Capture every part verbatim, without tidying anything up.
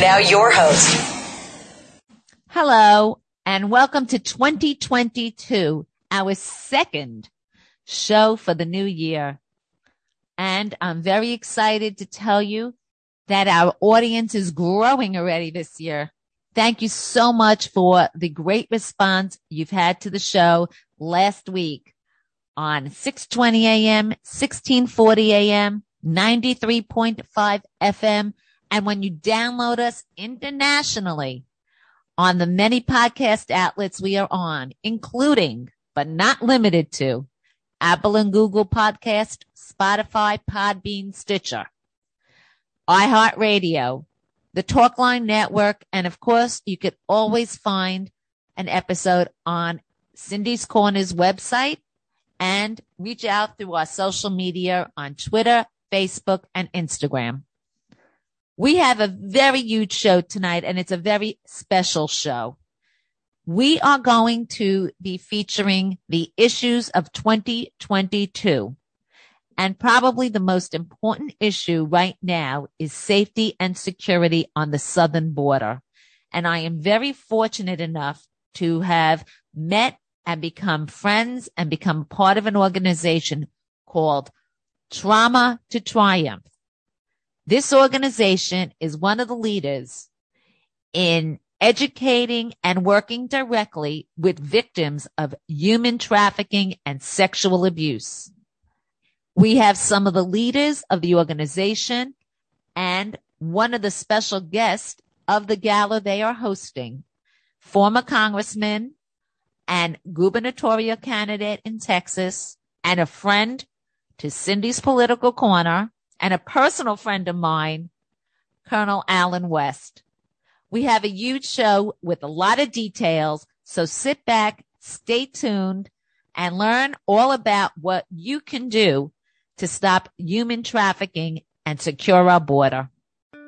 And now your host. Hello, and welcome to twenty twenty-two, our second show for the new year. And I'm very excited to tell you that our audience is growing already this year. Thank you so much for the great response you've had to the show last week on six twenty a.m., sixteen forty a.m., ninety-three point five F M, and when you download us internationally on the many podcast outlets we are on, including, but not limited to, Apple and Google Podcast, Spotify, Podbean, Stitcher, iHeartRadio, the Talkline Network, and of course, you could always find an episode on Cindy's Corner's website and reach out through our social media on Twitter, Facebook, and Instagram. We have a very huge show tonight, and it's a very special show. We are going to be featuring the issues of twenty twenty-two. And probably the most important issue right now is safety and security on the southern border. And I am very fortunate enough to have met and become friends and become part of an organization called Trauma to Triumph. This organization is one of the leaders in educating and working directly with victims of human trafficking and sexual abuse. We have some of the leaders of the organization and one of the special guests of the gala they are hosting, former congressman and gubernatorial candidate in Texas, and a friend to Cindy's Political Corner, and a personal friend of mine, Colonel Allen West. We have a huge show with a lot of details, so sit back, stay tuned, and learn all about what you can do to stop human trafficking and secure our border.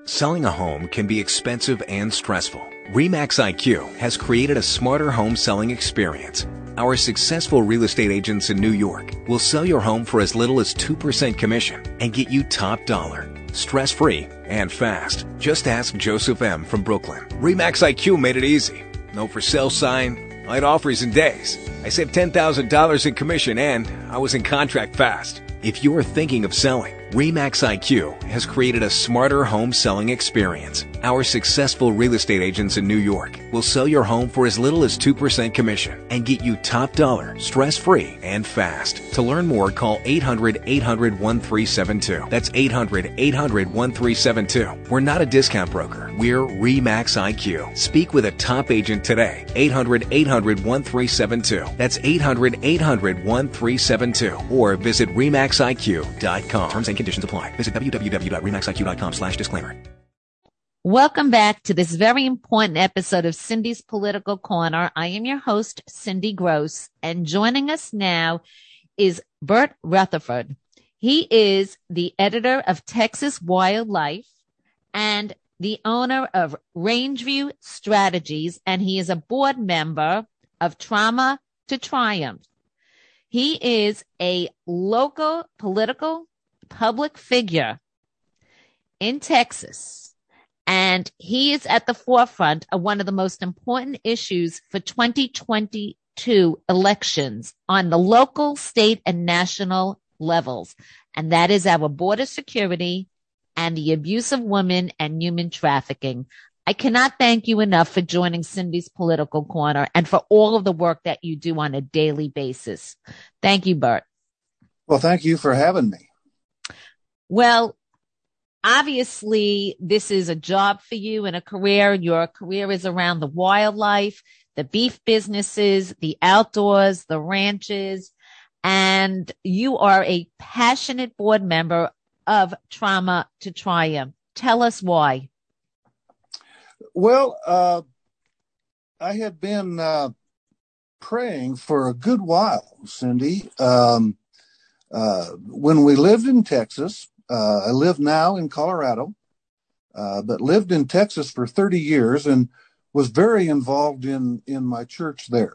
Selling a home can be expensive and stressful. RE/MAX I Q has created a smarter home selling experience. Our successful real estate agents in New York will sell your home for as little as two percent commission and get you top dollar, stress-free and fast. Just ask Joseph M. from Brooklyn. RE/MAX I Q made it easy. No for sale sign, light offers in days. I saved ten thousand dollars in commission and I was in contract fast. If you're thinking of selling, RE/MAX I Q has created a smarter home selling experience. Our successful real estate agents in New York will sell your home for as little as two percent commission and get you top dollar, stress-free, and fast. To learn more, call eight hundred, eight hundred, thirteen seventy-two. That's eight hundred, eight hundred, thirteen seventy-two. We're not a discount broker. We're RE/MAX I Q. Speak with a top agent today. eight hundred, eight hundred, thirteen seventy-two. That's eight hundred, eight hundred, thirteen seventy-two. Or visit remax I Q dot com. Terms and conditions apply. Visit w w w dot remax I Q dot com slash disclaimer. Welcome back to this very important episode of Cindy's Political Corner. I am your host, Cindy Gross, and joining us now is Bert Rutherford. He is the editor of Texas Wildlife and the owner of Rangeview Strategies, and he is a board member of Trauma to Triumph. He is a local political public figure in Texas, and he is at the forefront of one of the most important issues for twenty twenty-two elections on the local, state, and national levels, and that is our border security and the abuse of women and human trafficking. I cannot thank you enough for joining Cindy's Political Corner and for all of the work that you do on a daily basis. Thank you, Bert. Well, thank you for having me. Well, obviously, this is a job for you and a career. Your career is around the wildlife, the beef businesses, the outdoors, the ranches, and you are a passionate board member of Trauma to Triumph. Tell us why. Well, uh, I had been uh, praying for a good while, Cindy. Um, uh, when we lived in Texas, Uh, I live now in Colorado, uh, but lived in Texas for thirty years and was very involved in, in my church there.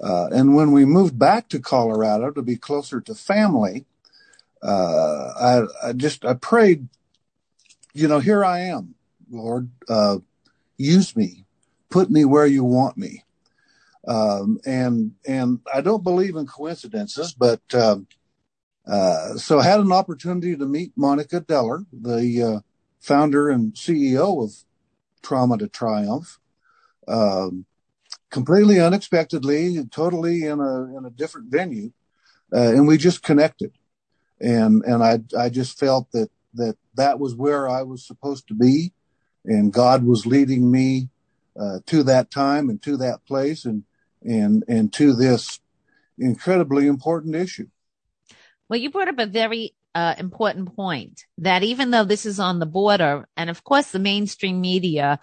Uh, and when we moved back to Colorado to be closer to family, uh, I, I just, I prayed, you know, here I am, Lord, uh, use me, put me where you want me. Um, and, and I don't believe in coincidences, but, um, uh, so I had an opportunity to meet Monica Deller, the, uh, founder and C E O of Trauma to Triumph, um, completely unexpectedly, totally in a, in a different venue. Uh, and we just connected. And, and I, I just felt that, that that was where I was supposed to be. And God was leading me Uh, to that time and to that place and and and to this incredibly important issue. Well, you brought up a very uh, important point that even though this is on the border, and of course the mainstream media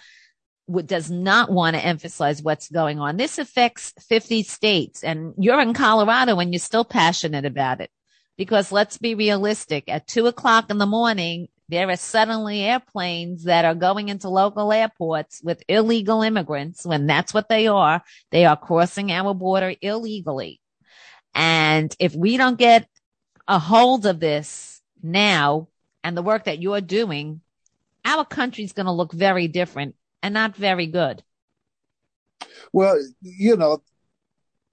w- does not want to emphasize what's going on, this affects fifty states, and you're in Colorado and you're still passionate about it, because let's be realistic, at two o'clock in the morning there are suddenly airplanes that are going into local airports with illegal immigrants, when that's what they are. They are crossing our border illegally. And if we don't get a hold of this now and the work that you're doing, our country's going to look very different and not very good. Well, you know,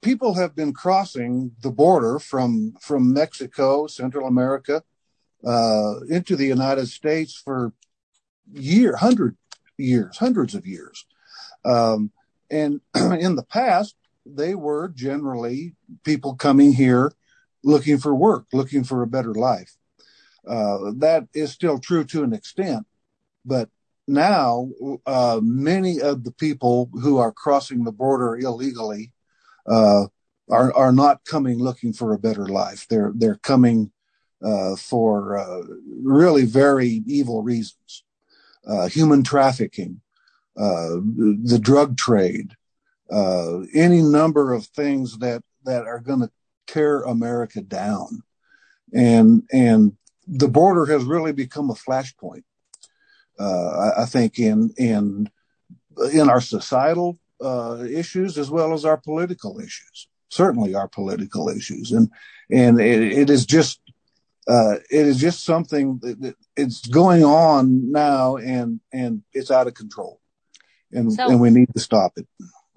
people have been crossing the border from, from Mexico, Central America, Uh, into the United States for year, hundred years, hundreds of years. Um, and in the past, they were generally people coming here looking for work, looking for a better life. Uh, that is still true to an extent, but now uh, many of the people who are crossing the border illegally uh, are are not coming looking for a better life. They're they're coming Uh, for uh, really very evil reasons, uh, human trafficking, uh, the drug trade, uh, any number of things that, that are going to tear America down. And, and the border has really become a flashpoint, uh, I, I think in, in, in our societal uh, issues as well as our political issues, certainly our political issues. And, and it, it is just, Uh, it is just something that it's going on now, and, and it's out of control, and, so, and we need to stop it.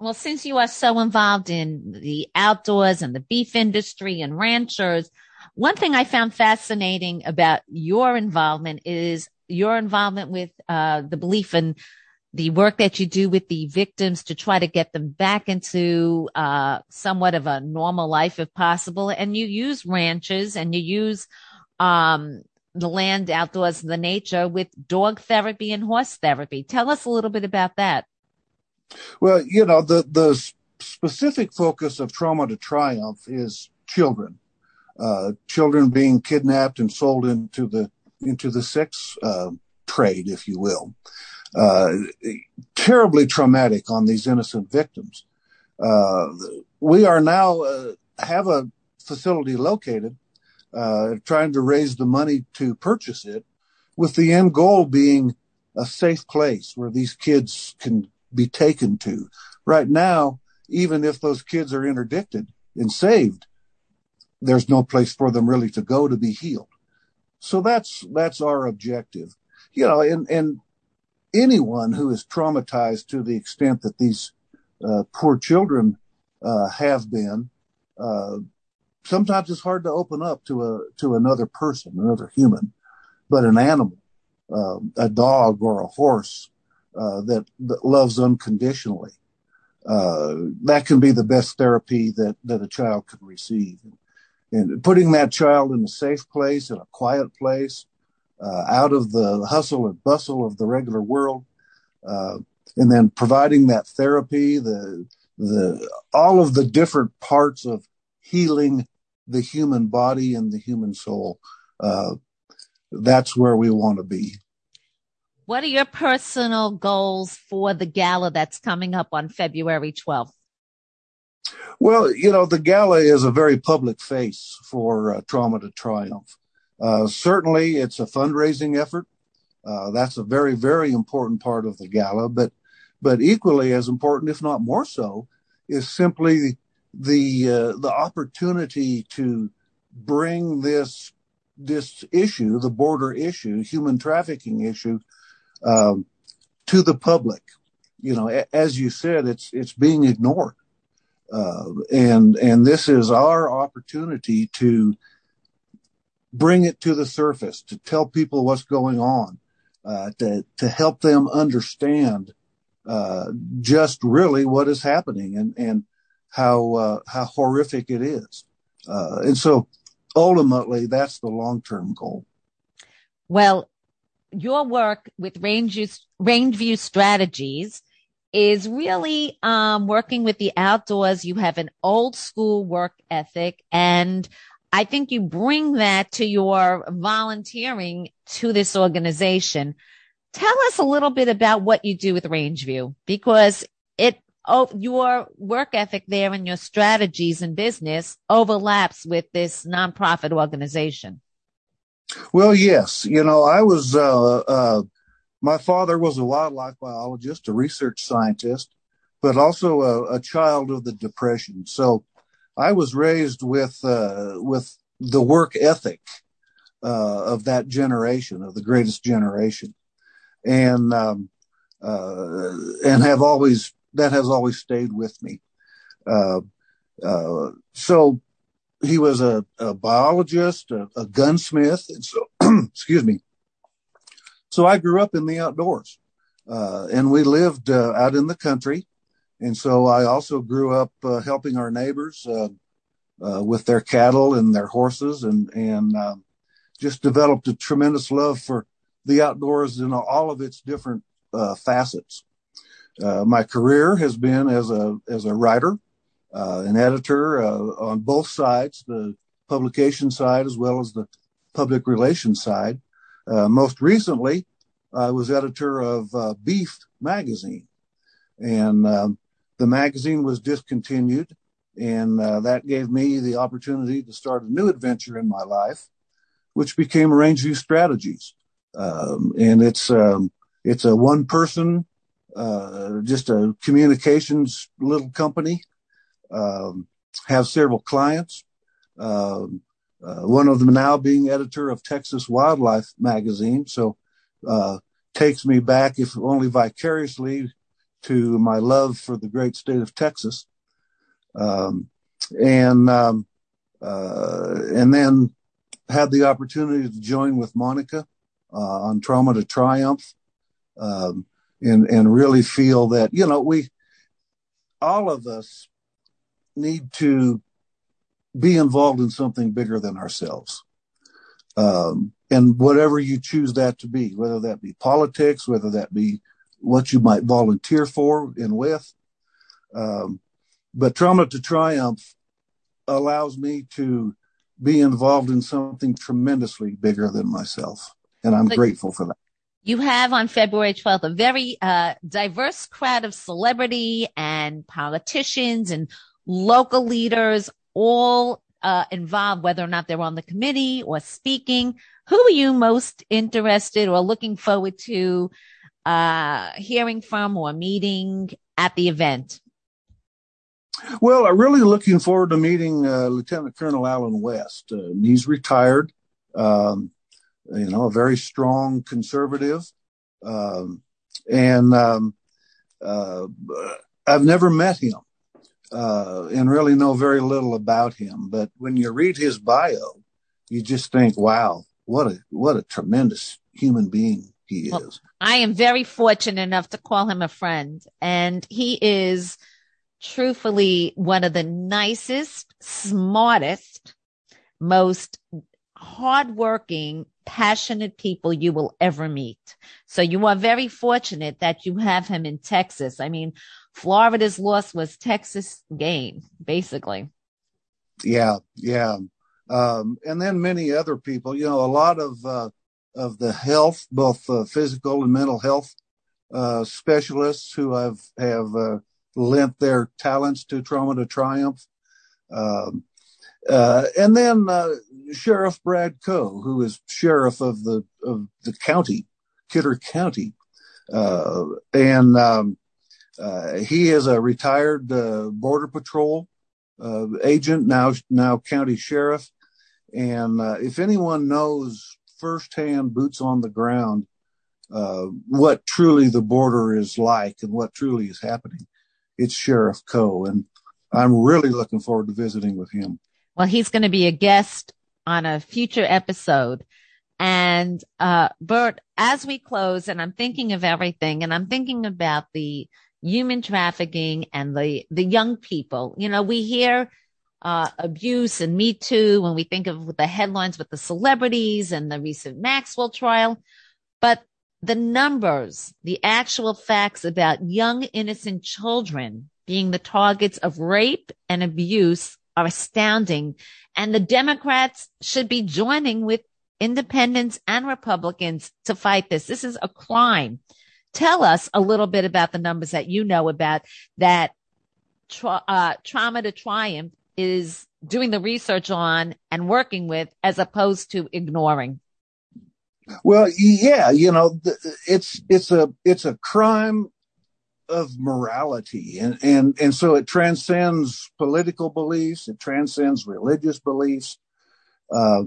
Well, since you are so involved in the outdoors and the beef industry and ranchers, one thing I found fascinating about your involvement is your involvement with uh, the belief in the work that you do with the victims to try to get them back into uh, somewhat of a normal life if possible. And you use ranches and you use Um, the land outdoors, the nature, with dog therapy and horse therapy. Tell us a little bit about that. Well, you know, the, the specific focus of Trauma to Triumph is children, uh, children being kidnapped and sold into the, into the sex, uh, trade, if you will. Uh, terribly traumatic on these innocent victims. Uh, we are now, uh, have a facility located Uh, trying to raise the money to purchase it, with the end goal being a safe place where these kids can be taken to. Right now, even if those kids are interdicted and saved, there's no place for them really to go to be healed. So that's, that's our objective. You know, and, and anyone who is traumatized to the extent that these, uh, poor children, uh, have been, uh, sometimes it's hard to open up to a, to another person, another human, but an animal, uh, a dog or a horse, uh, that, that loves unconditionally. Uh, that can be the best therapy that, that a child can receive. And putting that child in a safe place, in a quiet place, uh, out of the hustle and bustle of the regular world, uh, and then providing that therapy, the, the, all of the different parts of healing the human body and the human soul. Uh, that's where we want to be. What are your personal goals for the gala that's coming up on February twelfth? Well, you know, the gala is a very public face for uh, Trauma to Triumph. Uh, certainly it's a fundraising effort. Uh, that's a very, very important part of the gala, but, but equally as important, if not more so, is simply the uh, the opportunity to bring this this issue, the border issue, human trafficking issue, um, to the public. You know, as you said, it's it's being ignored. Uh, and and this is our opportunity to bring it to the surface, to tell people what's going on, uh, to to help them understand uh, just really what is happening and and how uh, how horrific it is. Uh, and so, ultimately, that's the long term goal. Well, your work with Rangeview, Rangeview Strategies is really um, working with the outdoors. You have an old school work ethic, and I think you bring that to your volunteering to this organization. Tell us a little bit about what you do with Rangeview, because it oh, your work ethic there and your strategies in business overlaps with this nonprofit organization. Well, yes. You know, I was, uh, uh, my father was a wildlife biologist, a research scientist, but also a, a child of the Depression. So I was raised with, uh, with the work ethic, uh, of that generation, of the greatest generation. And, um, uh, and have always, that has always stayed with me. Uh, uh, so he was a, a biologist, a, a gunsmith. And so, excuse me. So I grew up in the outdoors, uh, and we lived uh, out in the country. And so I also grew up uh, helping our neighbors uh, uh, with their cattle and their horses, and, and uh, just developed a tremendous love for the outdoors in all of its different uh, facets. Uh, my career has been as a as a writer, uh, an editor uh, on both sides, the publication side as well as the public relations side. Uh, most recently, I was editor of uh, Beef Magazine, and um, the magazine was discontinued, and uh, that gave me the opportunity to start a new adventure in my life, which became Rangeview Strategies. Um, and it's um, it's a one-person, uh, just a communications little company, um, have several clients, um, Uh, one of them now being editor of Texas Wildlife magazine. So, uh, takes me back, if only vicariously, to my love for the great state of Texas. Um, and, um, uh, and then had the opportunity to join with Monica, uh, on Trauma to Triumph. Um, and, and really feel that, you know, we, all of us need to be involved in something bigger than ourselves. Um, and whatever you choose that to be, whether that be politics, whether that be what you might volunteer for and with. Um, but Trauma to Triumph allows me to be involved in something tremendously bigger than myself. And I'm but grateful for that. You have on February twelfth a very uh, diverse crowd of celebrity and politicians and local leaders, all uh, involved, whether or not they're on the committee or speaking. Who are you most interested or looking forward to uh, hearing from or meeting at the event? Well, I'm really looking forward to meeting uh, Lieutenant Colonel Allen West. Uh, he's retired, um, you know, a very strong conservative. Um, and um, uh, I've never met him. Uh, and really know very little about him. But when you read his bio, you just think, wow, what a what a tremendous human being he is. Well, I am very fortunate enough to call him a friend. And he is truthfully one of the nicest, smartest, most hardworking, passionate people you will ever meet. So you are very fortunate that you have him in Texas. I mean, Florida's loss was Texas gain, basically. Yeah, yeah. Um, and then many other people, you know, a lot of uh, of the health, both uh, physical and mental health uh, specialists who have, have uh, lent their talents to Trauma to Triumph. Um, uh, and then uh, Sheriff Brad Coe, who is sheriff of the of the county, Kidder County. Uh, and... Um, Uh, he is a retired uh, Border Patrol uh, agent, now now county sheriff. And uh, if anyone knows firsthand, boots on the ground, uh, what truly the border is like and what truly is happening, it's Sheriff Coe. And I'm really looking forward to visiting with him. Well, he's going to be a guest on a future episode. And, uh, Bert, as we close, and I'm thinking of everything, and I'm thinking about the human trafficking and the, the young people. You know, we hear uh abuse and Me Too when we think of the headlines with the celebrities and the recent Maxwell trial. But the numbers, the actual facts about young, innocent children being the targets of rape and abuse are astounding. And the Democrats should be joining with independents and Republicans to fight this. This is a crime. Tell us a little bit about the numbers that you know about, that tra- uh, Trauma to Triumph is doing the research on and working with, as opposed to ignoring. Well, yeah, you know, it's it's a it's a crime of morality, and and and so it transcends political beliefs, it transcends religious beliefs. Uh,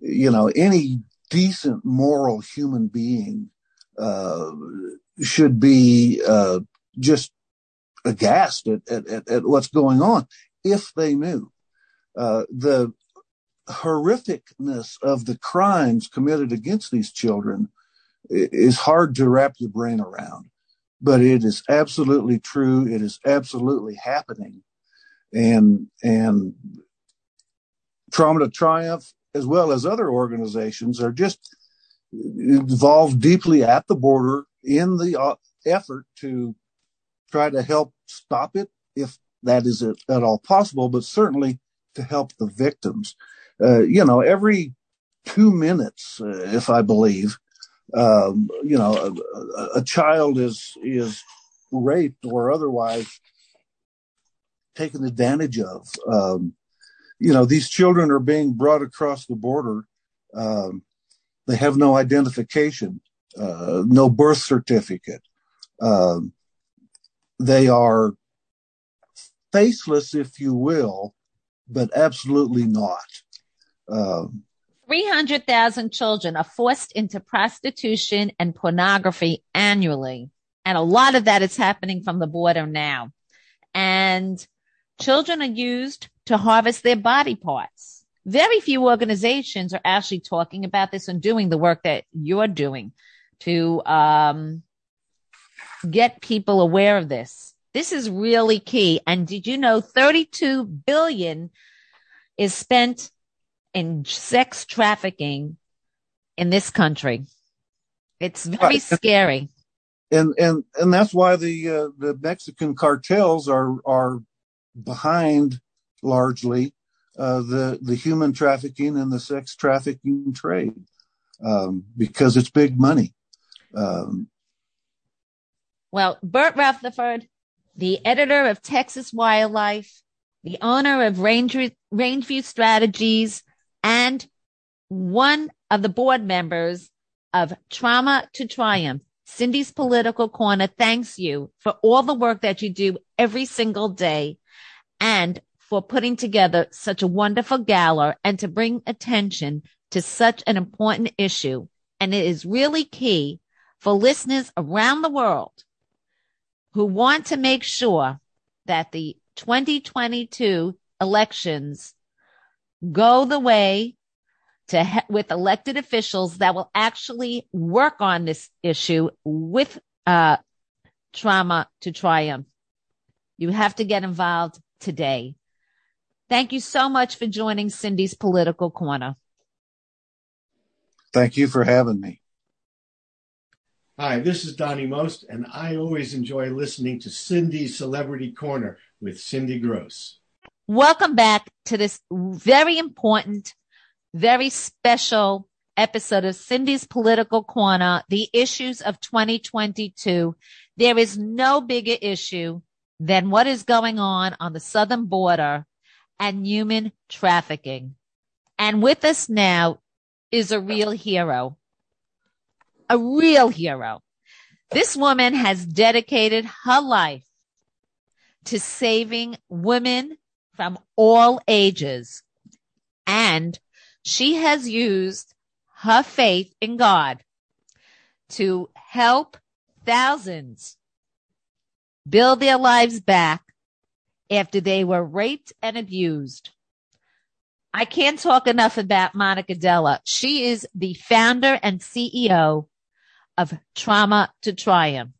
you know, any decent moral human being uh, should be uh, just aghast at, at, at what's going on if they knew. Uh, the horrificness of the crimes committed against these children is hard to wrap your brain around, but it is absolutely true. It is absolutely happening. And, and Trauma to Triumph, as well as other organizations, are just involved deeply at the border in the effort to try to help stop it, if that is at all possible, but certainly to help the victims. Uh, you know, every two minutes, uh, if I believe, um, you know, a, a child is is raped or otherwise taken advantage of. Um, you know, these children are being brought across the border. Um, they have no identification, uh, no birth certificate. Um, they are faceless, if you will, but absolutely not. Um, three hundred thousand children are forced into prostitution and pornography annually. And a lot of that is happening from the border now. And children are used to harvest their body parts. Very few organizations are actually talking about this and doing the work that you're doing to um, get people aware of this. This is really key. And did you know thirty-two billion dollars is spent in sex trafficking in this country? It's very right. scary. And and and that's why the uh, the Mexican cartels are are behind largely uh, the the human trafficking and the sex trafficking trade, um, because it's big money. Um, well, Bert Rutherford, the editor of Texas Wildlife, the owner of Rangeview Strategies, and one of the board members of Trauma to Triumph, Cindy's Political Corner, thanks you for all the work that you do every single day and for putting together such a wonderful gala and to bring attention to such an important issue. And it is really key for listeners around the world who want to make sure that the twenty twenty-two elections go the way to he- with elected officials that will actually work on this issue with uh, Trauma to Triumph. You have to get involved today. Thank you so much for joining Cindy's Political Corner. Thank you for having me. Hi, this is Donnie Most, and I always enjoy listening to Cindy's Celebrity Corner with Cindy Gross. Welcome back to this very important, very special episode of Cindy's Political Corner, the issues of twenty twenty-two. There is no bigger issue than what is going on on the southern border and human trafficking. And with us now is a real hero. A real hero. This woman has dedicated her life to saving women from all ages. And she has used her faith in God to help thousands build their lives back after they were raped and abused. I can't talk enough about Monica Deller. She is the founder and C E O of Trauma to Triumph.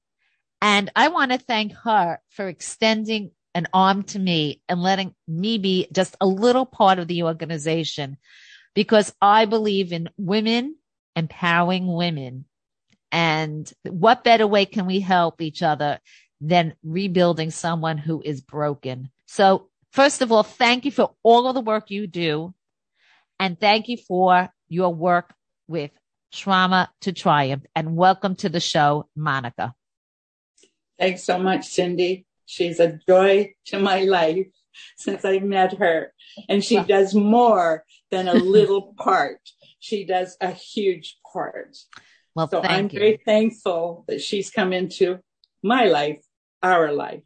And I want to thank her for extending an arm to me and letting me be just a little part of the organization, because I believe in women empowering women. And what better way can we help each other than rebuilding someone who is broken? So first of all, thank you for all of the work you do, and thank you for your work with Trauma to Triumph. And welcome to the show, Monica. Thanks so much, Cindy. She's a joy to my life since I met her. And she does more than a little part. She does a huge part. Well, so I'm you. very thankful that she's come into my life, our life.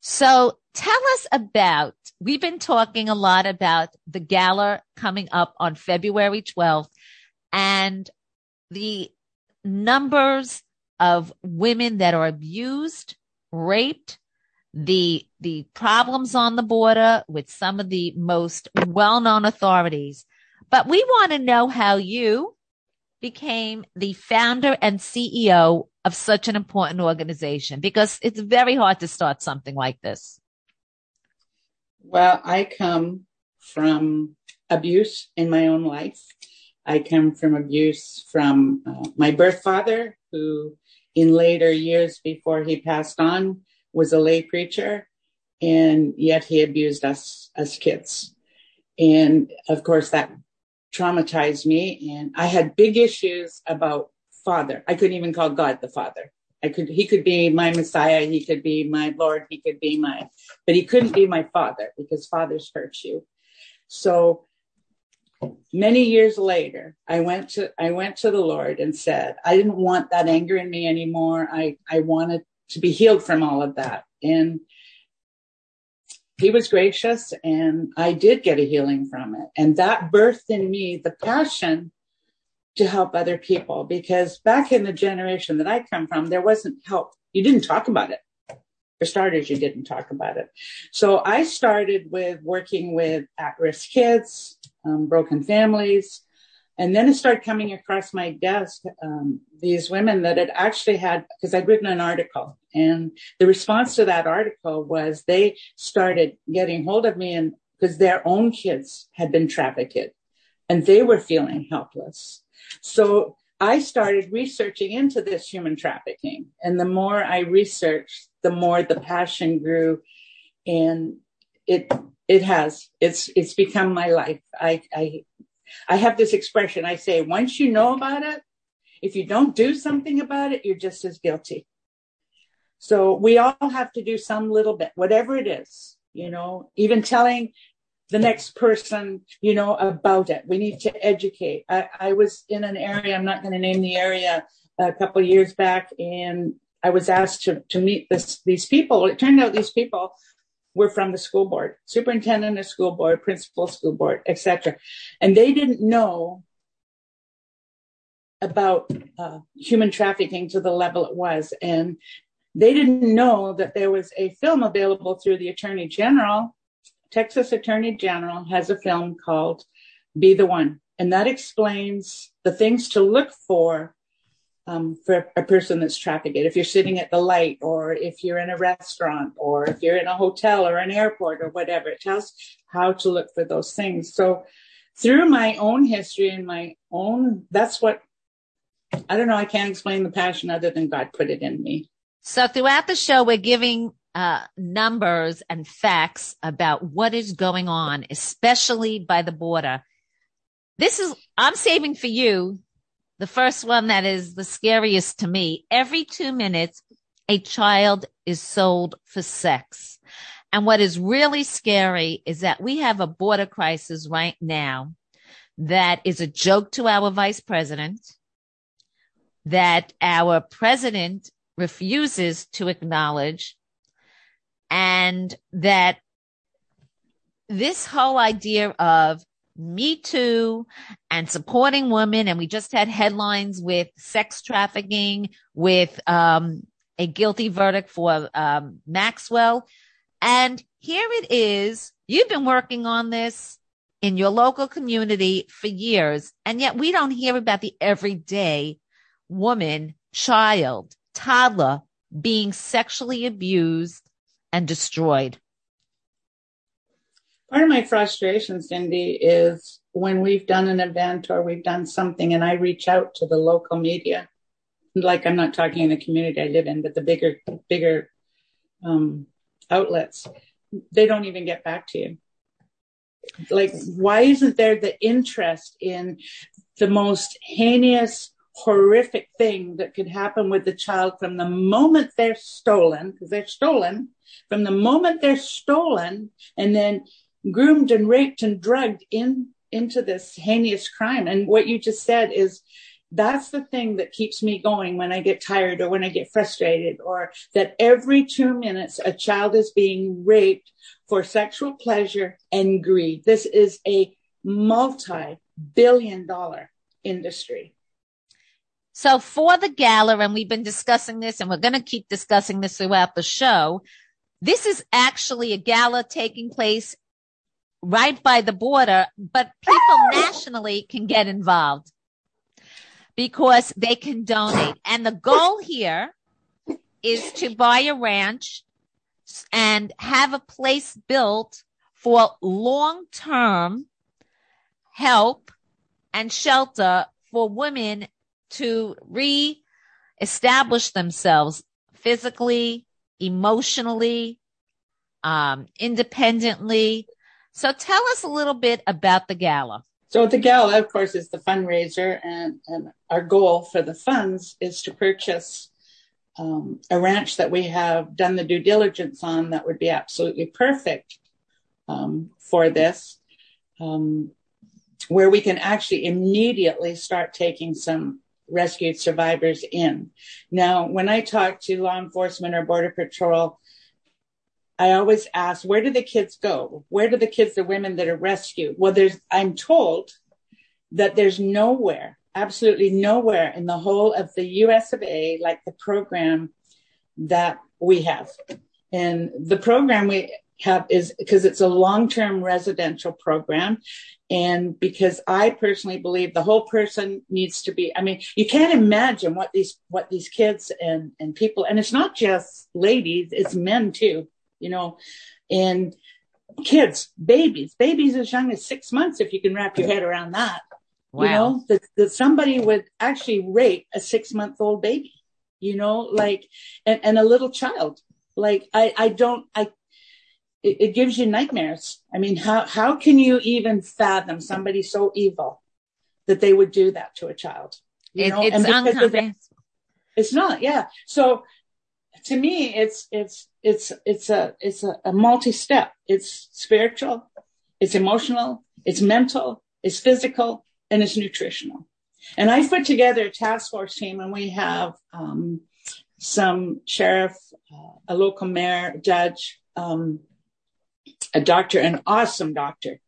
So tell us about, we've been talking a lot about the gala coming up on February twelfth and the numbers of women that are abused, raped, the the problems on the border with some of the most well-known authorities. But we want to know how you became the founder and C E O of such an important organization, because it's very hard to start something like this. Well, I come from abuse in my own life. I come from abuse from uh, my birth father, who in later years before he passed on was a lay preacher, and yet he abused us as kids. And of course that traumatized me, and I had big issues about Father. I couldn't even call God the Father. I could, he could be my Messiah. He could be my Lord. He could be my, but he couldn't be my father, because fathers hurt you. So many years later, I went to, I went to the Lord and said, I didn't want that anger in me anymore. I, I wanted to be healed from all of that. And he was gracious, and I did get a healing from it. And that birthed in me the passion to help other people, because back in the generation that I come from, there wasn't help. You didn't talk about it. For starters, you didn't talk about it. So I started with working with at-risk kids, um, broken families, and then it started coming across my desk, um, these women that had actually had, because I'd written an article, and the response to that article was they started getting hold of me, and because their own kids had been trafficked, and they were feeling helpless. So I started researching into this human trafficking. And the more I researched, the more the passion grew. And it it has. It's it's become my life. I I, I have this expression. I say, once you know about it, if you don't do something about it, you're just as guilty. So we all have to do some little bit, whatever it is, you know, even telling the next person, you know, about it. We need to educate. I, I was in an area, I'm not going to name the area, a couple of years back, and I was asked to, to meet this, these people. It turned out these people were from the school board, superintendent of school board, principal school board, et cetera. And they didn't know about uh, human trafficking to the level it was. And they didn't know that there was a film available through the Attorney General. Texas Attorney General has a film called Be the One, and that explains the things to look for um, for a person that's trafficked. If you're sitting at the light, or if you're in a restaurant, or if you're in a hotel or an airport or whatever, it tells how to look for those things. So through my own history and my own, that's what, I don't know, I can't explain the passion other than God put it in me. So throughout the show, we're giving Uh, numbers and facts about what is going on, especially by the border. This is, I'm saving for you the first one that is the scariest to me. Every two minutes, a child is sold for sex. And what is really scary is that we have a border crisis right now that is a joke to our vice president, that our president refuses to acknowledge. And that this whole idea of Me Too and supporting women. And we just had headlines with sex trafficking, with um, a guilty verdict for um, Maxwell. And here it is. You've been working on this in your local community for years. And yet we don't hear about the everyday woman, child, toddler being sexually abused and destroyed. Part of my frustration, Cindy, is when we've done an event or we've done something and I reach out to the local media, like I'm not talking in the community I live in, but the bigger, bigger um, outlets, they don't even get back to you. Like, why isn't there the interest in the most heinous, horrific thing that could happen with the child from the moment they're stolen, because they're stolen, from the moment they're stolen and then groomed and raped and drugged in into this heinous crime. And what you just said is, that's the thing that keeps me going when I get tired or when I get frustrated, or that every two minutes a child is being raped for sexual pleasure and greed. This is a multi-billion dollar industry. So for the gala, and we've been discussing this and we're going to keep discussing this throughout the show, this is actually a gala taking place right by the border, but people nationally can get involved because they can donate. And the goal here is to buy a ranch and have a place built for long-term help and shelter for women to re-establish themselves physically, emotionally, um, independently. So tell us a little bit about the gala. So the gala, of course, is the fundraiser, and, and our goal for the funds is to purchase um, a ranch that we have done the due diligence on that would be absolutely perfect um, for this, um, where we can actually immediately start taking some rescued survivors in. Now, when I talk to law enforcement or border patrol, I always ask, where do the kids go? Where do the kids, the women that are rescued? Well, there's, I'm told that there's nowhere, absolutely nowhere in the whole of the U S of A, like the program that we have. And the program we have is, because it's a long-term residential program. And because I personally believe the whole person needs to be, I mean, you can't imagine what these, what these kids and, and people, and it's not just ladies, it's men too, you know, and kids, babies, babies as young as six months, if you can wrap your head around that. Wow. You know, that, that somebody would actually rape a six month old baby, you know, like, and, and a little child. Like, I, I don't, I, it gives you nightmares. I mean, how, how can you even fathom somebody so evil that they would do that to a child? You know? It's uncomfortable. It's not, yeah. So to me, it's it's it's it's a it's a, a multi-step. It's spiritual, it's emotional, it's mental, it's physical, and it's nutritional. And I've put together a task force team, and we have um, some sheriff, uh, a local mayor, judge. Um, A doctor, an awesome doctor,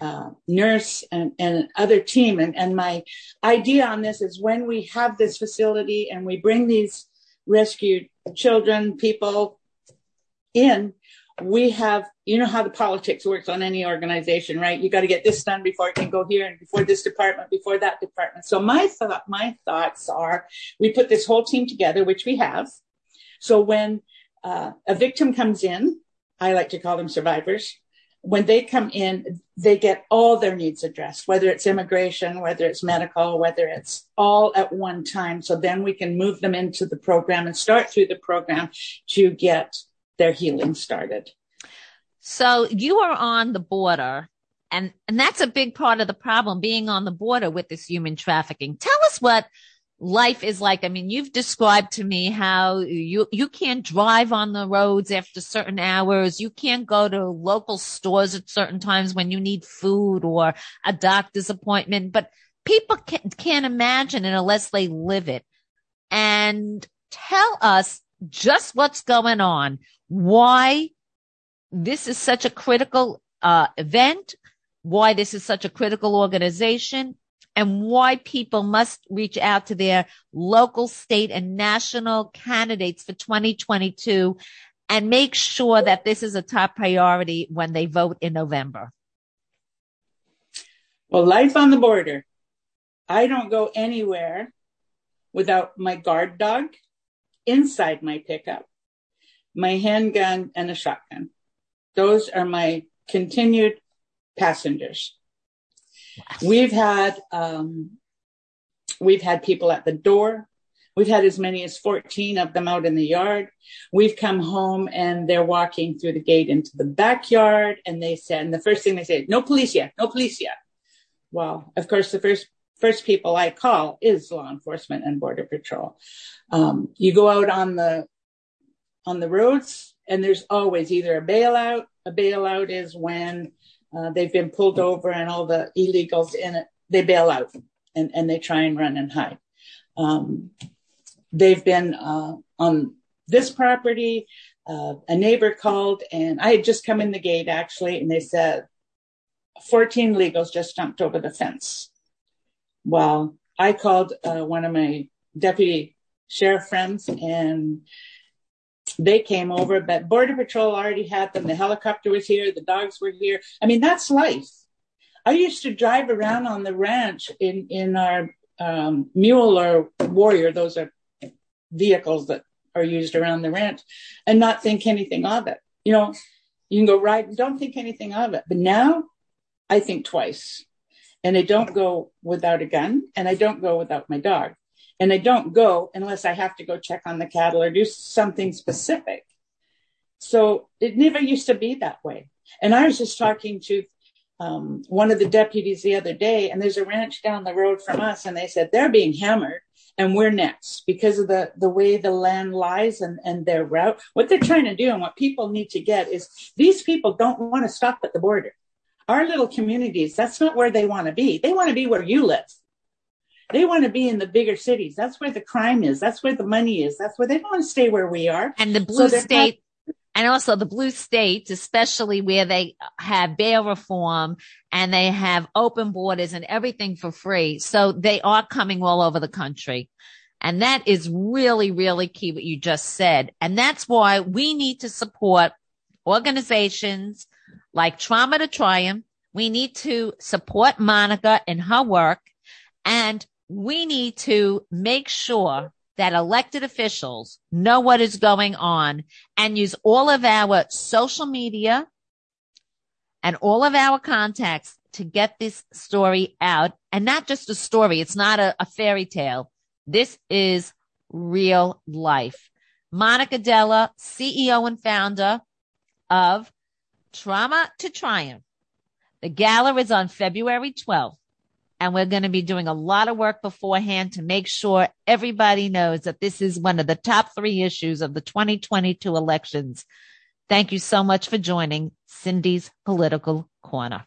uh, nurse, and, and other team. And, and my idea on this is, when we have this facility and we bring these rescued children, people in, we have, you know how the politics works on any organization, right? You got to get this done before it can go here, and before this department, before that department. So my thought, my thoughts are, we put this whole team together, which we have. So when uh, a victim comes in, I like to call them survivors. When they come in, they get all their needs addressed, whether it's immigration, whether it's medical, whether it's all at one time. So then we can move them into the program and start through the program to get their healing started. So you are on the border, and, and that's a big part of the problem, being on the border with this human trafficking. Tell us what life is like. I mean, you've described to me how you, you can't drive on the roads after certain hours. You can't go to local stores at certain times when you need food or a doctor's appointment, but people can, can't imagine it unless they live it. And tell us just what's going on, why this is such a critical uh, event, why this is such a critical organization, and why people must reach out to their local, state, and national candidates for twenty twenty-two and make sure that this is a top priority when they vote in November. Well, life on the border. I don't go anywhere without my guard dog inside my pickup, my handgun, and a shotgun. Those are my continued passengers. We've had um, we've had people at the door. We've had as many as fourteen of them out in the yard. We've come home and they're walking through the gate into the backyard, and they said, and the first thing they say, "No police yet, no police yet." Well, of course, the first first people I call is law enforcement and border patrol. Um, you go out on the on the roads, and there's always either a bailout. A bailout is when Uh, they've been pulled over and all the illegals in it, they bail out and, and they try and run and hide. Um, they've been uh, on this property. Uh, a neighbor called, and I had just come in the gate, actually, and they said fourteen illegals just jumped over the fence. Well, I called uh, one of my deputy sheriff friends, and they came over, but Border Patrol already had them. The helicopter was here. The dogs were here. I mean, that's life. I used to drive around on the ranch in, in our um, mule or warrior. Those are vehicles that are used around the ranch, and not think anything of it. You know, you can go ride and don't think anything of it. But now I think twice, and I don't go without a gun, and I don't go without my dog. And I don't go unless I have to go check on the cattle or do something specific. So it never used to be that way. And I was just talking to um, one of the deputies the other day, and there's a ranch down the road from us, and they said they're being hammered and we're next because of the, the way the land lies and, and their route. What they're trying to do and what people need to get is these people don't want to stop at the border. Our little communities, that's not where they want to be. They want to be where you live. They want to be in the bigger cities. That's where the crime is. That's where the money is. That's where they don't want to stay where we are. And the blue so state, not- and also the blue states, especially where they have bail reform and they have open borders and everything for free. So they are coming all over the country. And that is really, really key, what you just said. And that's why we need to support organizations like Trauma to Triumph. We need to support Monica in her work. And we need to make sure that elected officials know what is going on and use all of our social media and all of our contacts to get this story out. And not just a story. It's not a, a fairy tale. This is real life. Monica Deller, C E O and founder of Trauma to Triumph. The gala is on February twelfth. And we're going to be doing a lot of work beforehand to make sure everybody knows that this is one of the top three issues of the twenty twenty-two elections. Thank you so much for joining Cindy's Political Corner.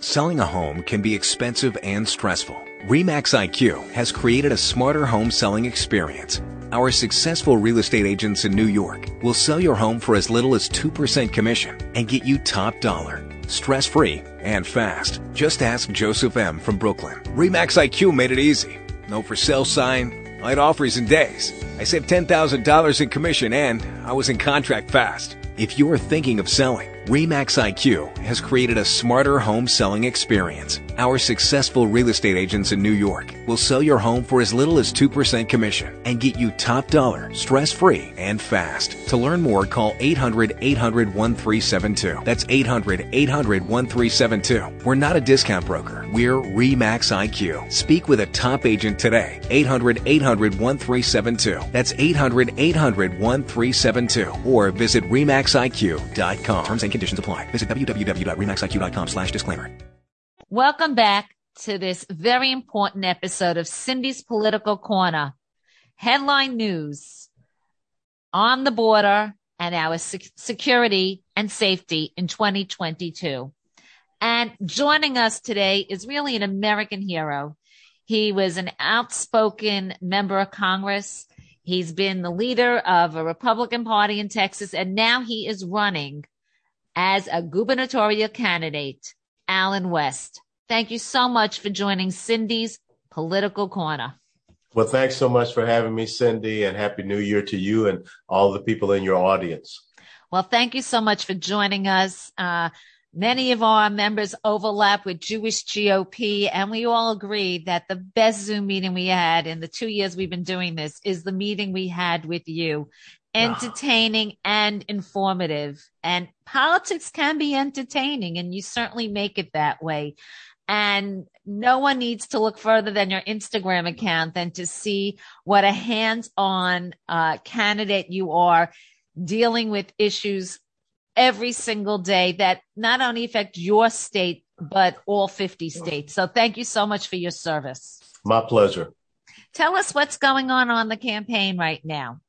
Selling a home can be expensive and stressful. RE/MAX I Q has created a smarter home selling experience. Our successful real estate agents in New York will sell your home for as little as two percent commission and get you top dollar, stress-free and fast. Just ask Joseph M. from Brooklyn. RE/MAX I Q made it easy. No for sale sign, light offers in days. I saved ten thousand dollars in commission and I was in contract fast. If you're thinking of selling, RE/MAX I Q has created a smarter home selling experience. Our successful real estate agents in New York will sell your home for as little as two percent commission and get you top dollar, stress-free, and fast. To learn more, call eight hundred, eight hundred, thirteen seventy-two. That's eight hundred, eight hundred, thirteen seventy-two. We're not a discount broker. We're RE/MAX I Q. Speak with a top agent today. eight hundred, eight hundred, thirteen seventy-two. That's eight hundred, eight hundred, thirteen seventy-two. Or visit re max I Q dot com. Terms and conditions apply. Visit w w w dot re max I Q dot com slash disclaimer. Welcome back to this very important episode of Cindy's Political Corner. Headline news on the border and our sec- security and safety in twenty twenty-two. And joining us today is really an American hero. He was an outspoken member of Congress. He's been the leader of a Republican Party in Texas, and now he is running as a gubernatorial candidate Allen West. Thank you so much for joining Cindy's Political Corner. Well, thanks so much for having me, Cindy, and Happy New Year to you and all the people in your audience. Well, thank you so much for joining us. Uh, many of our members overlap with Jewish G O P, and we all agree that the best Zoom meeting we had in the two years we've been doing this is the meeting we had with you. Entertaining wow. and informative. And politics can be entertaining, and you certainly make it that way. And no one needs to look further than your Instagram account than to see what a hands-on uh, candidate you are, dealing with issues every single day that not only affect your state, but all fifty states. So thank you so much for your service. My pleasure. Tell us what's going on on the campaign right now.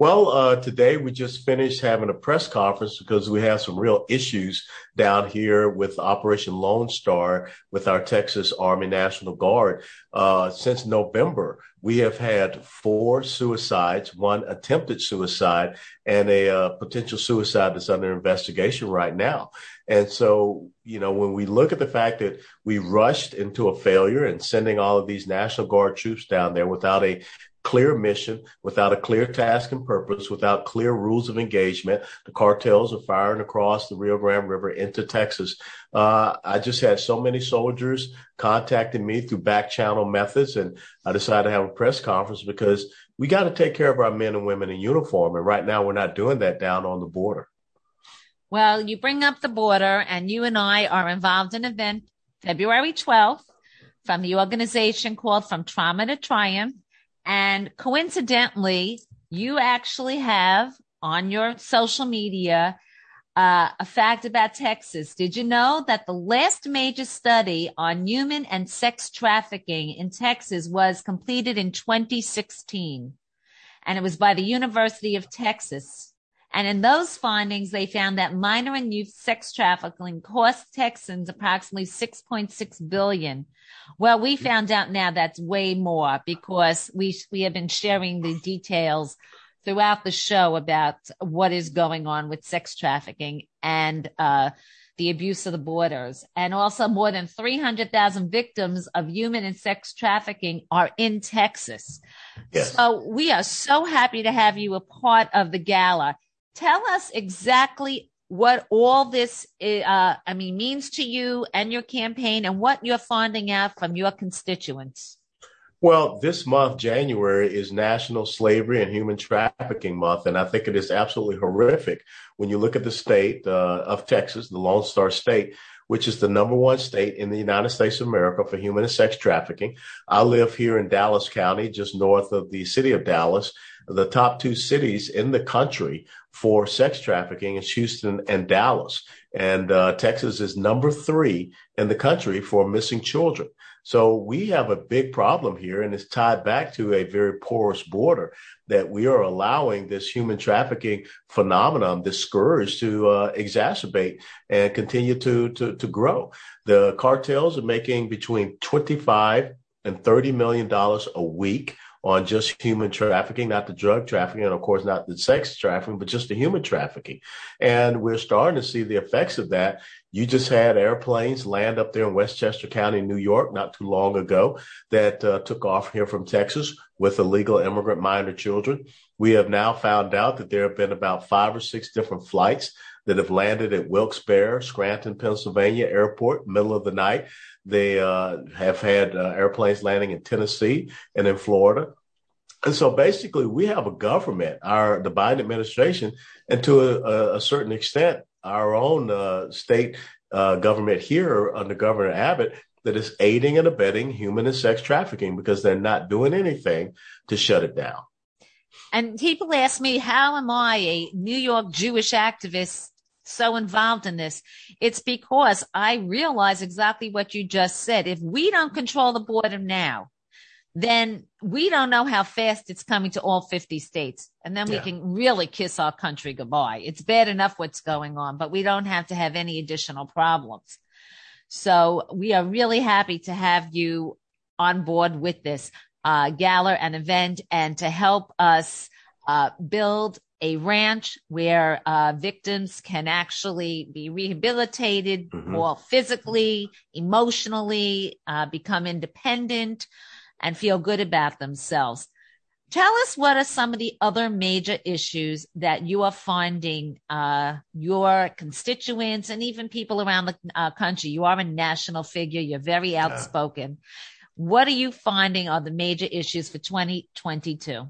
Well, uh, today we just finished having a press conference because we have some real issues down here with Operation Lone Star with our Texas Army National Guard. Uh, since November, we have had four suicides, one attempted suicide, and a uh, potential suicide that's under investigation right now. And so, you know, when we look at the fact that we rushed into a failure and sending all of these National Guard troops down there without a clear mission, without a clear task and purpose, without clear rules of engagement. The cartels are firing across the Rio Grande River into Texas. Uh, I just had so many soldiers contacting me through back channel methods, and I decided to have a press conference because we got to take care of our men and women in uniform. And right now we're not doing that down on the border. Well, you bring up the border, and you and I are involved in an event February twelfth from the organization called From Trauma to Triumph. And coincidentally, you actually have on your social media uh, a fact about Texas. Did you know that the last major study on human and sex trafficking in Texas was completed in twenty sixteen? And it was by the University of Texas. And in those findings, they found that minor and youth sex trafficking costs Texans approximately six point six billion dollars. Well, we found out now that's way more because we we have been sharing the details throughout the show about what is going on with sex trafficking and uh, the abuse of the borders. And also more than three hundred thousand victims of human and sex trafficking are in Texas. Yes. So we are so happy to have you a part of the gala. Tell us exactly what all this uh, I mean, means to you and your campaign and what you're finding out from your constituents. Well, this month, January, is National Slavery and Human Trafficking Month, and I think it is absolutely horrific when you look at the state uh, of Texas, the Lone Star State, which is the number one state in the United States of America for human and sex trafficking. I live here in Dallas County, just north of the city of Dallas. The top two cities in the country for sex trafficking is Houston and Dallas. And uh, Texas is number three in the country for missing children. So we have a big problem here, and it's tied back to a very porous border that we are allowing this human trafficking phenomenon, this scourge, to uh, exacerbate and continue to, to, to grow. The cartels are making between twenty-five and thirty million dollars a week on just human trafficking, not the drug trafficking, and of course not the sex trafficking, but just the human trafficking. And we're starting to see the effects of that. You just had airplanes land up there in Westchester County, New York, not too long ago that uh, took off here from Texas with illegal immigrant minor children. We have now found out that there have been about five or six different flights that have landed at Wilkes-Barre, Scranton, Pennsylvania airport, middle of the night. They uh, have had uh, airplanes landing in Tennessee and in Florida. And so basically we have a government, our the Biden administration, and to a, a certain extent, our own uh, state uh, government here under Governor Abbott, that is aiding and abetting human and sex trafficking because they're not doing anything to shut it down. And people ask me, how am I, a New York Jewish activist, so involved in this? It's because I realize exactly what you just said. If we don't control the border now, then we don't know how fast it's coming to all fifty states. And then we yeah. can really kiss our country goodbye. It's bad enough what's going on, but we don't have to have any additional problems. So we are really happy to have you on board with this uh, gala and event and to help us uh, build a ranch where uh, victims can actually be rehabilitated mm-hmm. more physically, emotionally, uh, become independent, and feel good about themselves. Tell us, what are some of the other major issues that you are finding uh, your constituents and even people around the uh, country? You are a national figure. You're very outspoken. Yeah. What are you finding are the major issues for twenty twenty-two?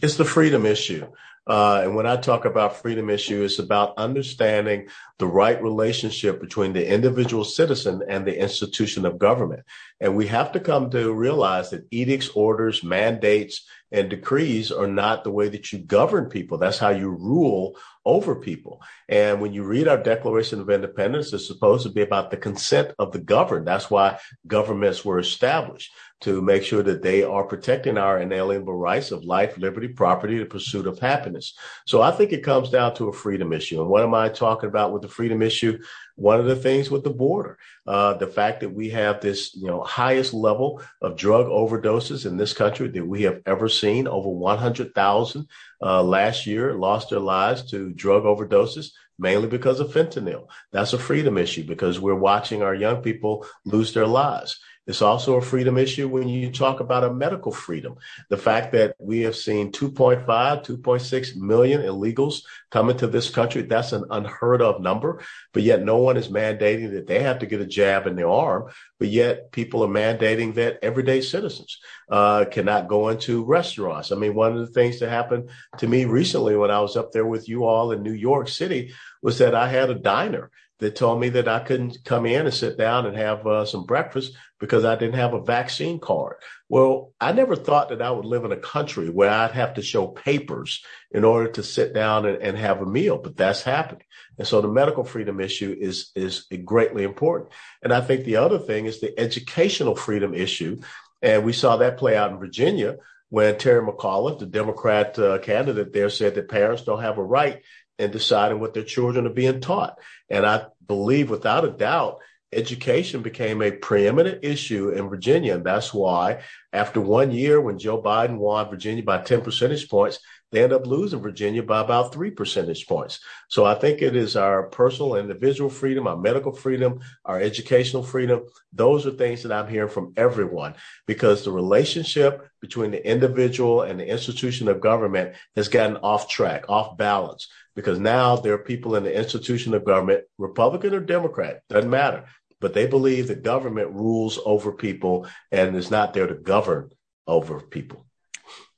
It's the freedom issue. Uh, and when I talk about freedom issue, it's about understanding the right relationship between the individual citizen and the institution of government. And we have to come to realize that edicts, orders, mandates, and decrees are not the way that you govern people. That's how you rule over people. And when you read our Declaration of Independence, it's supposed to be about the consent of the governed. That's why governments were established, to make sure that they are protecting our inalienable rights of life, liberty, property, the pursuit of happiness. So I think it comes down to a freedom issue. And what am I talking about with the freedom issue? One of the things with the border, uh, the fact that we have this, you know, highest level of drug overdoses in this country that we have ever seen. Over one hundred thousand uh, last year lost their lives to drug overdoses, mainly because of fentanyl. That's a freedom issue, because we're watching our young people lose their lives. It's also a freedom issue when you talk about a medical freedom. The fact that we have seen two point five, two point six million illegals come into this country, that's an unheard of number. But yet no one is mandating that they have to get a jab in their arm. But yet people are mandating that everyday citizens uh, cannot go into restaurants. I mean, one of the things that happened to me recently when I was up there with you all in New York City was that I had a diner that told me that I couldn't come in and sit down and have uh, some breakfast because I didn't have a vaccine card. Well, I never thought that I would live in a country where I'd have to show papers in order to sit down and, and have a meal, but that's happening. And so the medical freedom issue is, is greatly important. And I think the other thing is the educational freedom issue. And we saw that play out in Virginia when Terry McAuliffe, the Democrat uh, candidate there, said that parents don't have a right and deciding what their children are being taught. And I believe without a doubt, education became a preeminent issue in Virginia. And that's why after one year, when Joe Biden won Virginia by ten percentage points, they end up losing Virginia by about three percentage points. So I think it is our personal and individual freedom, our medical freedom, our educational freedom. Those are things that I'm hearing from everyone, because the relationship between the individual and the institution of government has gotten off track, off balance, because now there are people in the institution of government, Republican or Democrat, doesn't matter, but they believe that government rules over people and is not there to govern over people.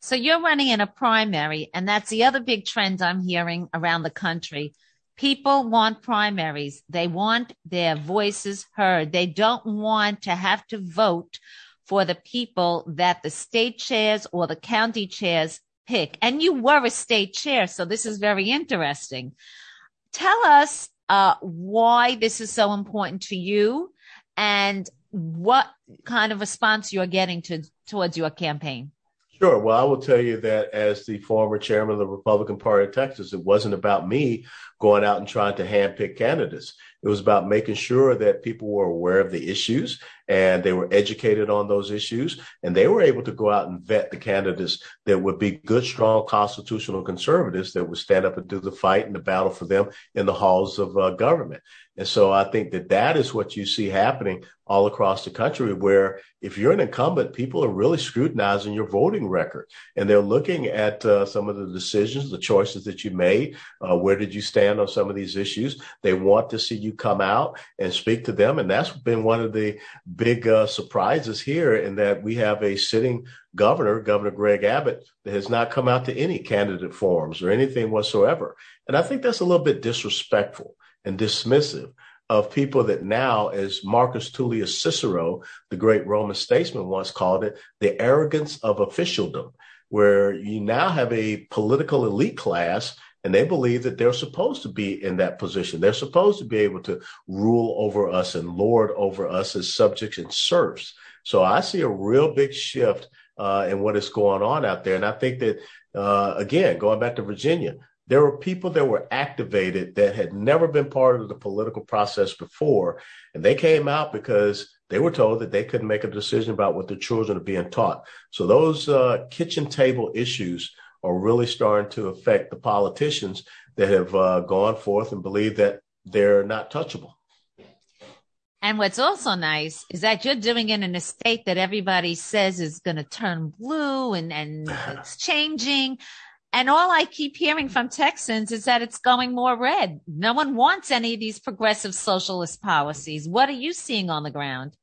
So you're running in a primary, and that's the other big trend I'm hearing around the country. People want primaries. They want their voices heard. They don't want to have to vote for the people that the state chairs or the county chairs pick. And you were a state chair, so this is very interesting. Tell us uh, why this is so important to you and what kind of response you're getting to towards your campaign. Sure. Well, I will tell you that as the former chairman of the Republican Party of Texas, it wasn't about me going out and trying to handpick candidates. It was about making sure that people were aware of the issues and they were educated on those issues, and they were able to go out and vet the candidates that would be good, strong constitutional conservatives that would stand up and do the fight and the battle for them in the halls of uh, government. And so I think that that is what you see happening all across the country, where if you're an incumbent, people are really scrutinizing your voting record, and they're looking at uh, some of the decisions, the choices that you made, uh, where did you stand on some of these issues. They want to see you come out and speak to them. And that's been one of the big uh, surprises here, in that we have a sitting governor, Governor Greg Abbott, that has not come out to any candidate forums or anything whatsoever. And I think that's a little bit disrespectful and dismissive of people that now, as Marcus Tullius Cicero, the great Roman statesman, once called it, the arrogance of officialdom, where you now have a political elite class, and they believe that they're supposed to be in that position. They're supposed to be able to rule over us and lord over us as subjects and serfs. So I see a real big shift uh, in what is going on out there. And I think that, uh, again, going back to Virginia, there were people that were activated that had never been part of the political process before, and they came out because they were told that they couldn't make a decision about what their children are being taught. So those uh, kitchen table issues are really starting to affect the politicians that have uh, gone forth and believe that they're not touchable. And what's also nice is that you're doing it in a state that everybody says is going to turn blue and, and it's changing. And all I keep hearing from Texans is that it's going more red. No one wants any of these progressive socialist policies. What are you seeing on the ground?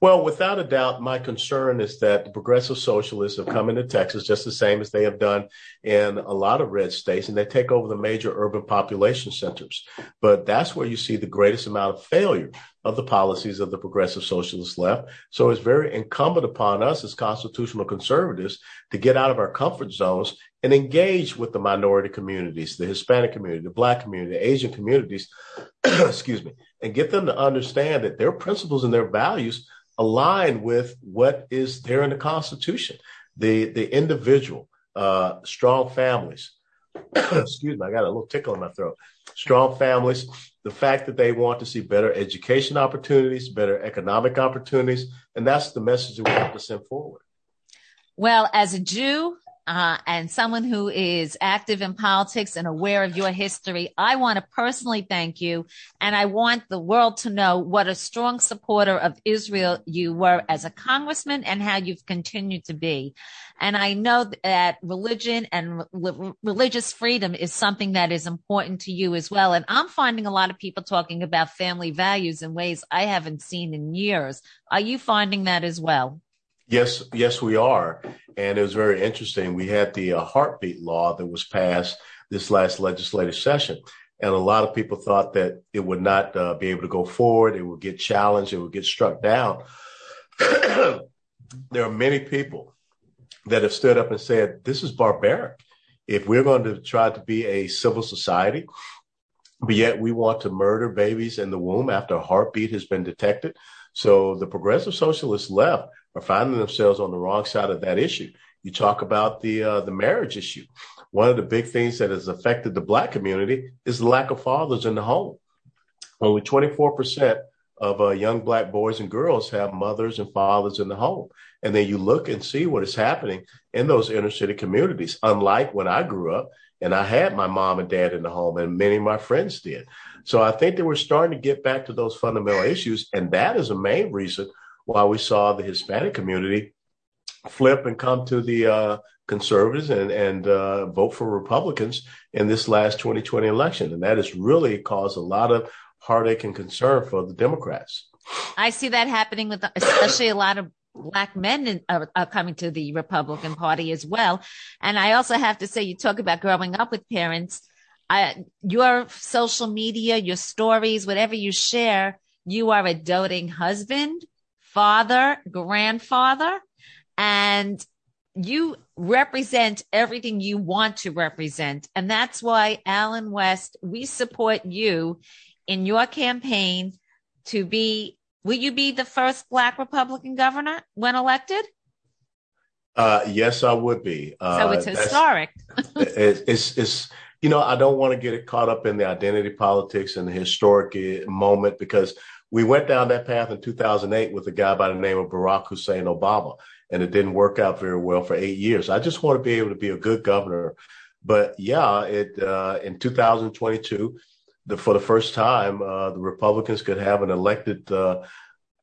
Well, without a doubt, my concern is that the progressive socialists have come into Texas just the same as they have done in a lot of red states, and they take over the major urban population centers. But that's where you see the greatest amount of failure of the policies of the progressive socialist left. So it's very incumbent upon us as constitutional conservatives to get out of our comfort zones and engage with the minority communities, the Hispanic community, the Black community, the Asian communities, excuse me, and get them to understand that their principles and their values align with what is there in the Constitution. The, the individual, uh, strong families, excuse me, I got a little tickle in my throat, strong families, the fact that they want to see better education opportunities, better economic opportunities, and that's the message that we have to send forward. Well, as a Jew, Uh, and someone who is active in politics and aware of your history, I want to personally thank you. And I want the world to know what a strong supporter of Israel you were as a congressman and how you've continued to be. And I know that religion and re- religious freedom is something that is important to you as well. And I'm finding a lot of people talking about family values in ways I haven't seen in years. Are you finding that as well? Yes, yes, we are. And it was very interesting. We had the uh, heartbeat law that was passed this last legislative session. And a lot of people thought that it would not uh, be able to go forward. It would get challenged. It would get struck down. There are many people that have stood up and said, this is barbaric. If we're going to try to be a civil society, but yet we want to murder babies in the womb after a heartbeat has been detected. So the progressive socialist left are finding themselves on the wrong side of that issue. You talk about the uh, the marriage issue. One of the big things that has affected the Black community is the lack of fathers in the home. Only twenty-four percent of uh, young Black boys and girls have mothers and fathers in the home. And then you look and see what is happening in those inner city communities, unlike when I grew up and I had my mom and dad in the home and many of my friends did. So I think that we're starting to get back to those fundamental issues. And that is a main reason why we saw the Hispanic community flip and come to the uh, conservatives and, and uh, vote for Republicans in this last twenty twenty election. And that has really caused a lot of heartache and concern for the Democrats. I see that happening with especially a lot of Black men are, are coming to the Republican Party as well. And I also have to say, you talk about growing up with parents. I, your social media, your stories, whatever you share, you are a doting husband, father, grandfather, and you represent everything you want to represent. And that's why, Allen West, we support you in your campaign to be, will you be the first Black Republican governor when elected? Uh, yes, I would be. Uh, so it's historic. it's, it's, it's, you know, I don't want to get caught up in the identity politics and the historic moment, because we went down that path in two thousand eight with a guy by the name of Barack Hussein Obama, and it didn't work out very well for eight years. I just want to be able to be a good governor. But yeah, it uh, in two thousand twenty-two, the, for the first time, uh, the Republicans could have an elected uh,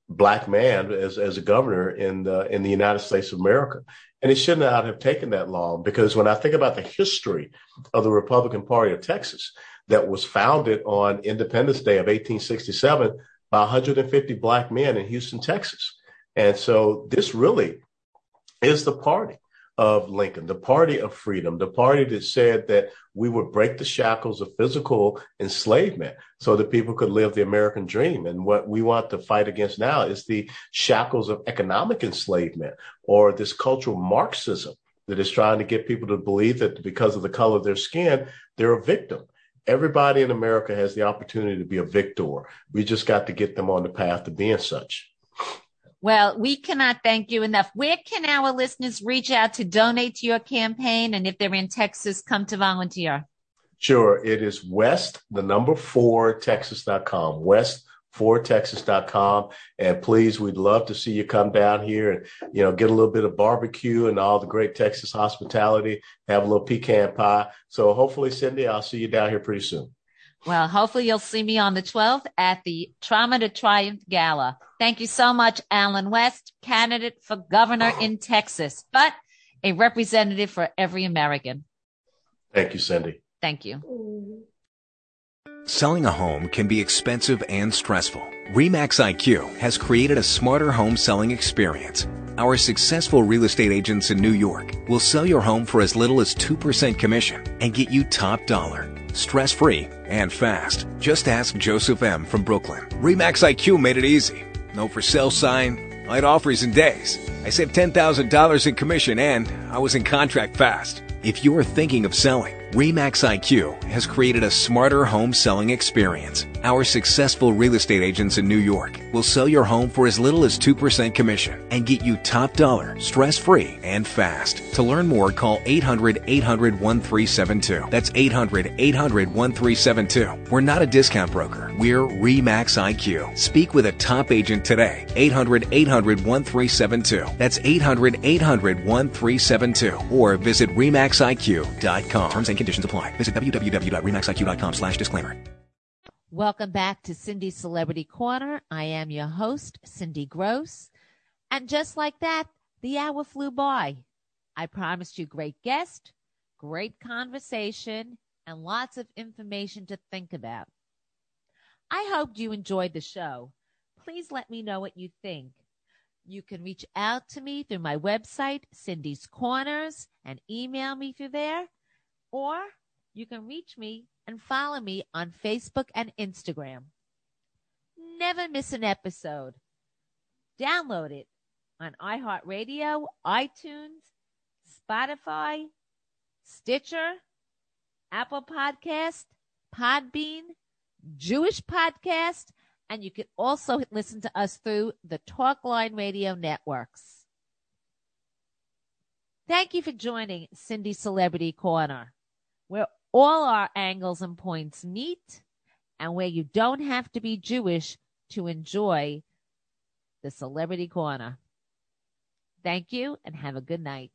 Black man as, as a governor in the, in the United States of America. And it should not have taken that long, because when I think about the history of the Republican Party of Texas that was founded on Independence Day of eighteen sixty-seven, by one hundred fifty Black men in Houston, Texas. And so this really is the party of Lincoln, the party of freedom, the party that said that we would break the shackles of physical enslavement so that people could live the American dream. And what we want to fight against now is the shackles of economic enslavement or this cultural Marxism that is trying to get people to believe that because of the color of their skin, they're a victim. Everybody in America has the opportunity to be a victor. We just got to get them on the path to being such. Well, we cannot thank you enough. Where can our listeners reach out to donate to your campaign? And if they're in Texas, come to volunteer. Sure. It is West, the number four, Texas dot com, West for texas dot com. And please, we'd love to see you come down here and, you know, get a little bit of barbecue and all the great Texas hospitality, have a little pecan pie. So hopefully, Cindy, I'll see you down here pretty soon. Well, hopefully you'll see me on the twelfth at the Trauma to Triumph Gala. Thank you so much, Allen West, candidate for governor in Texas, but a representative for every American. Thank you, Cindy. Thank you. Selling a home can be expensive and stressful. RE/MAX I Q has created a smarter home selling experience. Our successful real estate agents in New York will sell your home for as little as two percent commission and get you top dollar, stress-free and fast. Just ask Joseph M. from Brooklyn. RE/MAX I Q made it easy. No for sale sign, light offers in days. I saved ten thousand dollars in commission and I was in contract fast. If you're thinking of selling, RE/MAX I Q has created a smarter home selling experience. Our successful real estate agents in New York will sell your home for as little as two percent commission and get you top dollar, stress-free, and fast. To learn more, call eight hundred, eight hundred, thirteen seventy-two. That's eight hundred, eight hundred, thirteen seventy-two. We're not a discount broker. We're RE/MAX I Q. Speak with a top agent today. eight hundred, eight hundred, thirteen seventy-two. That's eight hundred, eight hundred, thirteen seventy-two. Or visit re max I Q dot com. Terms and conditions apply. Visit w w w dot re max I Q dot com slash disclaimer. Welcome back to Cindy's Celebrity Corner. I am your host, Cindy Gross. And just like that, the hour flew by. I promised you great guest, great conversation, and lots of information to think about. I hope you enjoyed the show. Please let me know what you think. You can reach out to me through my website, Cindy's Corners, and email me through there. Or you can reach me and follow me on Facebook and Instagram. Never miss an episode. Download it on iHeartRadio, iTunes, Spotify, Stitcher, Apple Podcast, Podbean, Jewish Podcast, and you can also listen to us through the Talkline Radio networks. Thank you for joining Cindy Celebrity Corner, where all our angles and points meet, and where you don't have to be Jewish to enjoy the Celebrity Corner. Thank you, and have a good night.